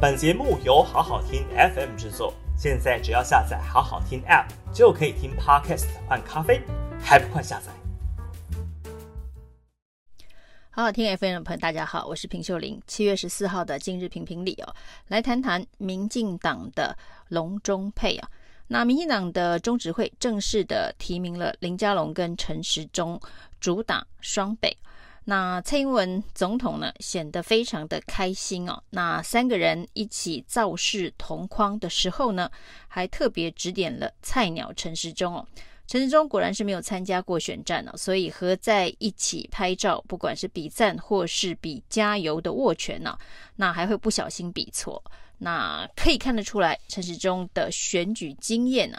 本节目由好好听 FM 制作，现在只要下载好好听 App 就可以听 Podcast 换咖啡，还不快下载？好好听 FM 的朋友，大家好，我是平秀玲。7月14号的今日评评理来谈谈民进党的龙中配啊。那民进党的中执会正式的提名了林佳龙跟陈时中主打双北。那蔡英文总统呢显得非常的开心哦。那三个人一起造势同框的时候呢，还特别指点了菜鸟陈时中哦。陈时中果然是没有参加过选战哦，所以合在一起拍照，不管是比赞或是比加油的握拳呢，那还会不小心比错。那可以看得出来，陈时中的选举经验呢，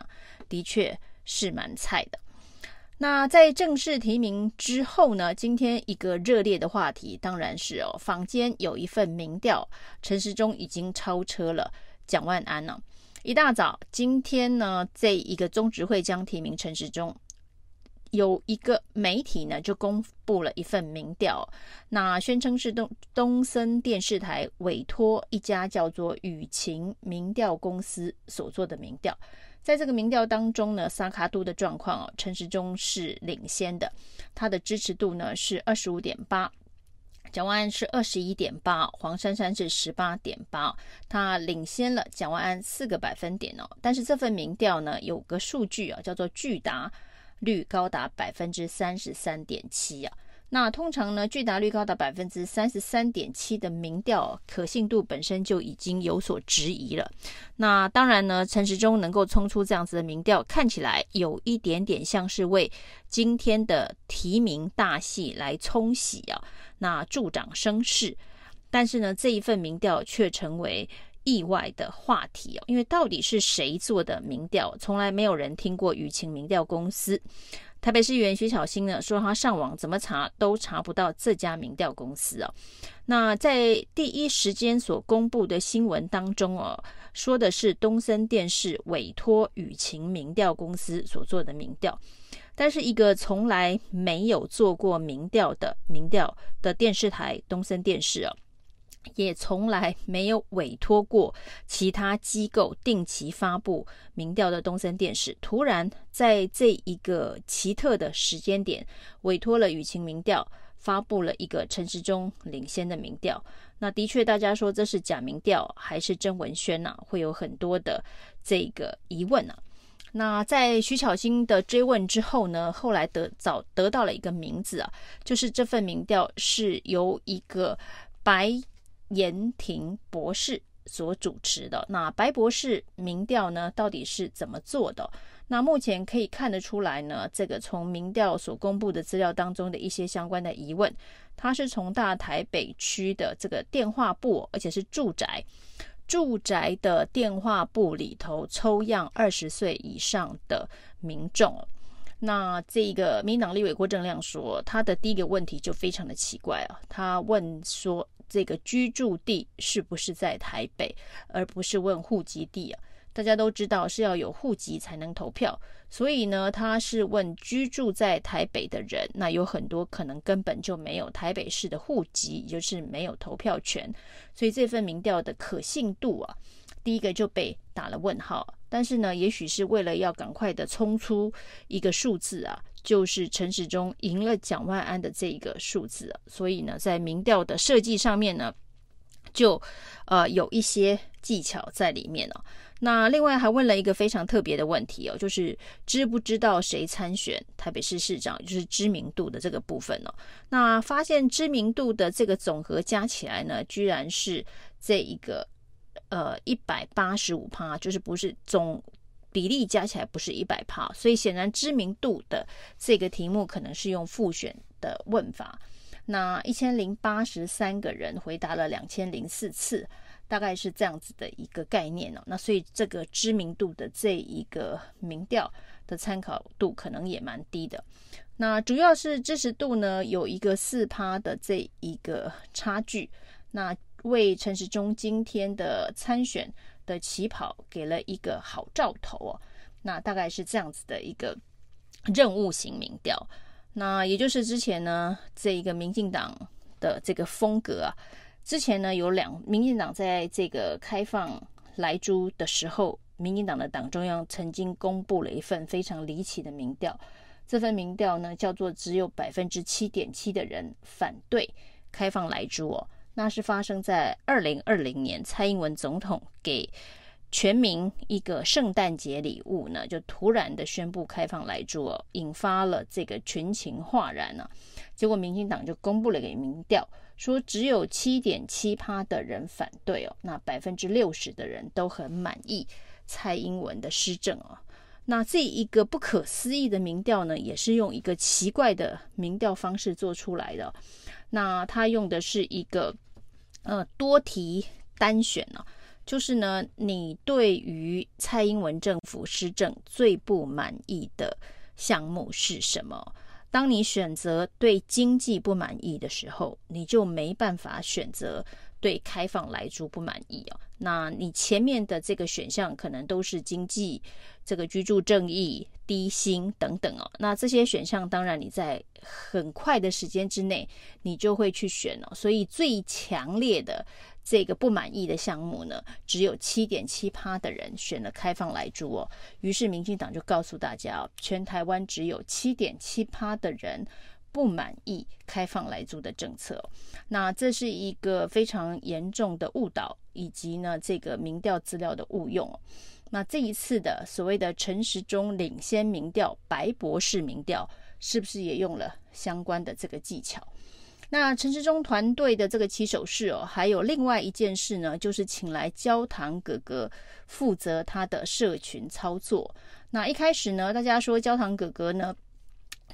的确是蛮菜的。那在正式提名之后呢，今天一个热烈的话题当然是坊间有一份民调，陈时中已经超车了蒋万安了。一大早今天呢，这一个中执会将提名陈时中，有一个媒体呢就公布了一份民调，那宣称是东森电视台委托一家叫做雨晴民调公司所做的民调。在这个民调当中呢，萨卡都的状况陈时中是领先的，他的支持度呢是 25.8%， 蒋万安是 21.8%， 黄珊珊是 18.8%， 他领先了蒋万安4个百分点哦。但是这份民调呢有个数据叫做拒答率高达 33.7%啊。那通常呢，拒答率高达 33.7% 的民调可信度本身就已经有所质疑了。那当然呢，陈时中能够冲出这样子的民调，看起来有一点点像是为今天的提名大戏来冲洗啊，那助长声势。但是呢，这一份民调却成为意外的话题因为到底是谁做的民调，从来没有人听过雨晴民调公司。台北市议员徐巧芯呢说，他上网怎么查都查不到这家民调公司哦。那在第一时间所公布的新闻当中说的是东森电视委托雨晴民调公司所做的民调，但是一个从来没有做过民调的电视台东森电视也从来没有委托过其他机构定期发布民调的东森电视，突然在这一个奇特的时间点委托了雨晴民调，发布了一个陈时中领先的民调。那的确大家说这是假民调还是真文宣会有很多的这个疑问那在徐巧芯的追问之后呢，后来得到了一个名字就是这份民调是由一个白延廷博士所主持的。那白博士民调呢到底是怎么做的？那目前可以看得出来呢，这个从民调所公布的资料当中的一些相关的疑问，它是从大台北区的这个电话簿，而且是住宅的电话簿里头抽样20岁以上的民众。那这个民进党立委郭正亮说，他的第一个问题就非常的奇怪他问说这个居住地是不是在台北，而不是问户籍地大家都知道是要有户籍才能投票，所以呢他是问居住在台北的人，那有很多可能根本就没有台北市的户籍，也就是没有投票权，所以这份民调的可信度第一个就被打了问号。但是呢，也许是为了要赶快的冲出一个数字就是陈时中赢了蒋万安的这一个数字所以呢，在民调的设计上面呢，就有一些技巧在里面那另外还问了一个非常特别的问题就是知不知道谁参选台北市市长，就是知名度的这个部分那发现知名度的这个总和加起来呢，居然是这一个185%， 就是不是总比例加起来不是 100%， 所以显然知名度的这个题目可能是用复选的问法。那1083个人回答了2004次，大概是这样子的一个概念那所以这个知名度的这一个民调的参考度可能也蛮低的。那主要是支持度呢有一个 4% 的这一个差距，那为陈时中今天的参选的起跑给了一个好兆头那大概是这样子的一个任务型民调。那也就是之前呢，这一个民进党的这个风格之前呢，有民进党在这个开放莱猪的时候，民进党的党中央曾经公布了一份非常离奇的民调。这份民调呢，叫做只有 7.7% 的人反对开放莱猪哦。那是发生在2020年，蔡英文总统给全民一个圣诞节礼物呢，就突然的宣布开放莱猪哦，引发了这个群情哗然呢。结果民进党就公布了一个民调，说只有 7.7% 的人反对哦，那 60% 的人都很满意蔡英文的施政哦。那这一个不可思议的民调呢，也是用一个奇怪的民调方式做出来的哦。那他用的是一个多题单选哦。就是呢，你对于蔡英文政府施政最不满意的项目是什么？当你选择对经济不满意的时候，你就没办法选择对开放莱猪不满意哦。那你前面的这个选项可能都是经济、这个居住正义、低薪等等哦。那这些选项当然你在很快的时间之内你就会去选哦。所以最强烈的这个不满意的项目呢，只有 7.7% 的人选了开放莱猪哦。于是民进党就告诉大家哦，全台湾只有 7.7% 的人不满意开放莱猪的政策哦。那这是一个非常严重的误导，以及呢这个民调资料的误用哦。那这一次的所谓的陈时中领先民调、白博士民调，是不是也用了相关的这个技巧？那陈时中团队的这个起手式哦，还有另外一件事呢，就是请来焦糖哥哥负责他的社群操作。那一开始呢，大家说焦糖哥哥呢，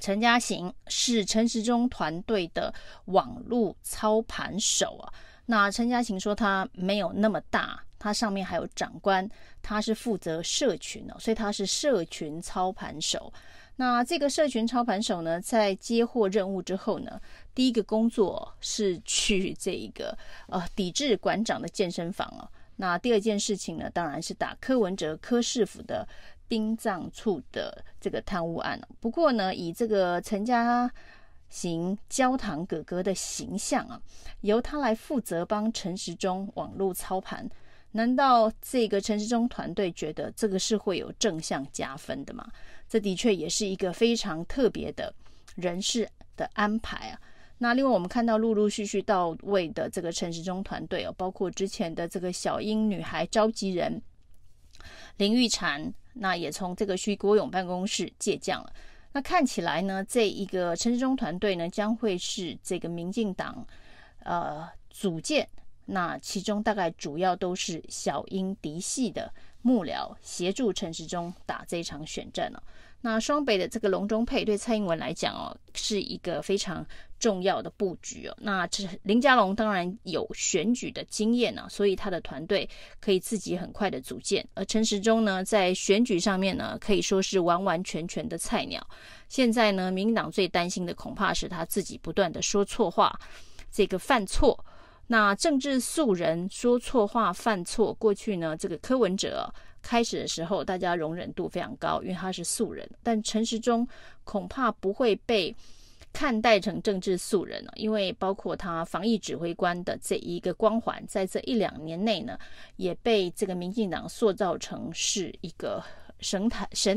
陈家行是陈时中团队的网路操盘手啊。那陈家行说他没有那么大，他上面还有长官，他是负责社群哦，所以他是社群操盘手。那这个社群操盘手呢，在接获任务之后呢，第一个工作是去这一个抵制馆长的健身房哦。那第二件事情呢，当然是打柯文哲柯市府的殡葬处的这个贪污案哦。不过呢，以这个陈家行焦糖哥哥的形象啊，由他来负责帮陈时中网络操盘。难道这个陈时中团队觉得这个是会有正向加分的吗？这的确也是一个非常特别的人事的安排啊。那另外我们看到陆陆续续到位的这个陈时中团队哦，包括之前的这个小英女孩召集人林玉婵，那也从这个徐国勇办公室借将了。那看起来呢，这一个陈时中团队呢，将会是这个民进党组建。那其中大概主要都是小英嫡系的幕僚协助陈时中打这场选战哦。那双北的这个龙中配对蔡英文来讲哦，是一个非常重要的布局哦。那林佳龙当然有选举的经验啊，所以他的团队可以自己很快的组建。而陈时中呢，在选举上面呢，可以说是完完全全的菜鸟。现在呢，民进党最担心的恐怕是他自己不断的说错话，这个犯错。那政治素人说错话犯错，过去呢，这个柯文哲开始的时候大家容忍度非常高，因为他是素人，但陈时中恐怕不会被看待成政治素人了，因为包括他防疫指挥官的这一个光环，在这1-2年内呢，也被这个民进党塑造成是一个神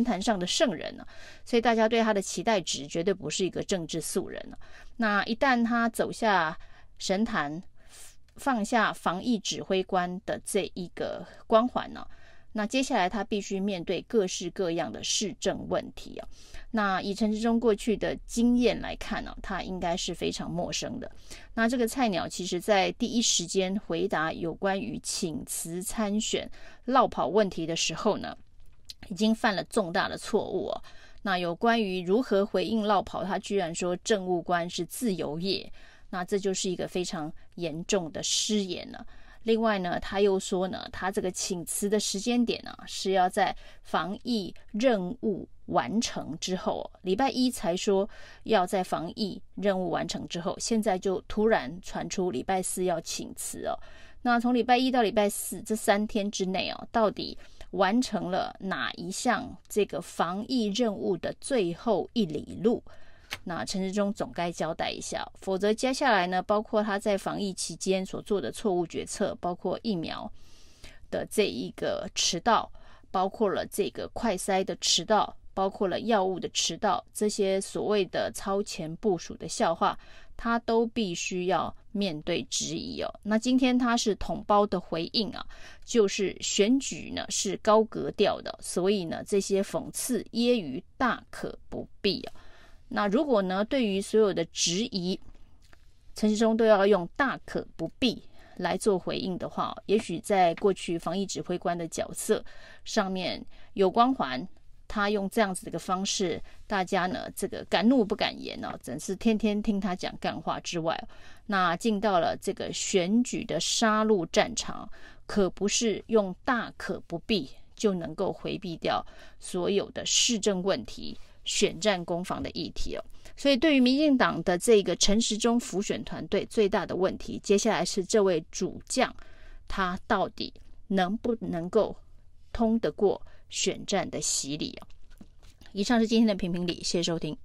坛上的圣人了，所以大家对他的期待值绝对不是一个政治素人了。那一旦他走下神坛，放下防疫指挥官的这一个光环呢，那接下来他必须面对各式各样的市政问题啊。那以陈时中过去的经验来看呢，他应该是非常陌生的。那这个菜鸟其实在第一时间回答有关于请辞参选落跑问题的时候呢，已经犯了重大的错误啊。那有关于如何回应落跑，他居然说政务官是自由业。那这就是一个非常严重的失言了。另外呢，他又说呢，他这个请辞的时间点呢，是要在防疫任务完成之后哦，礼拜一才说要在防疫任务完成之后，现在就突然传出礼拜四要请辞哦。那从礼拜一到礼拜四这3天之内哦，到底完成了哪一项这个防疫任务的最后一里路？那陈时中总该交代一下，否则接下来呢，包括他在防疫期间所做的错误决策，包括疫苗的这一个迟到，包括了这个快筛的迟到，包括了药物的迟到，这些所谓的超前部署的笑话，他都必须要面对质疑哦。那今天他是统包的回应啊，就是选举呢是高格调的，所以呢这些讽刺揶揄大可不必啊。那如果呢对于所有的质疑，陈时中都要用大可不必来做回应的话，也许在过去防疫指挥官的角色上面有光环，他用这样子的一个方式，大家呢这个敢怒不敢言哦，真是天天听他讲干话之外，那进到了这个选举的杀戮战场，可不是用大可不必就能够回避掉所有的市政问题、选战攻防的议题哦。所以对于民进党的这个陈时中辅选团队最大的问题，接下来是这位主将他到底能不能够通得过选战的洗礼哦。以上是今天的评评理，谢谢收听。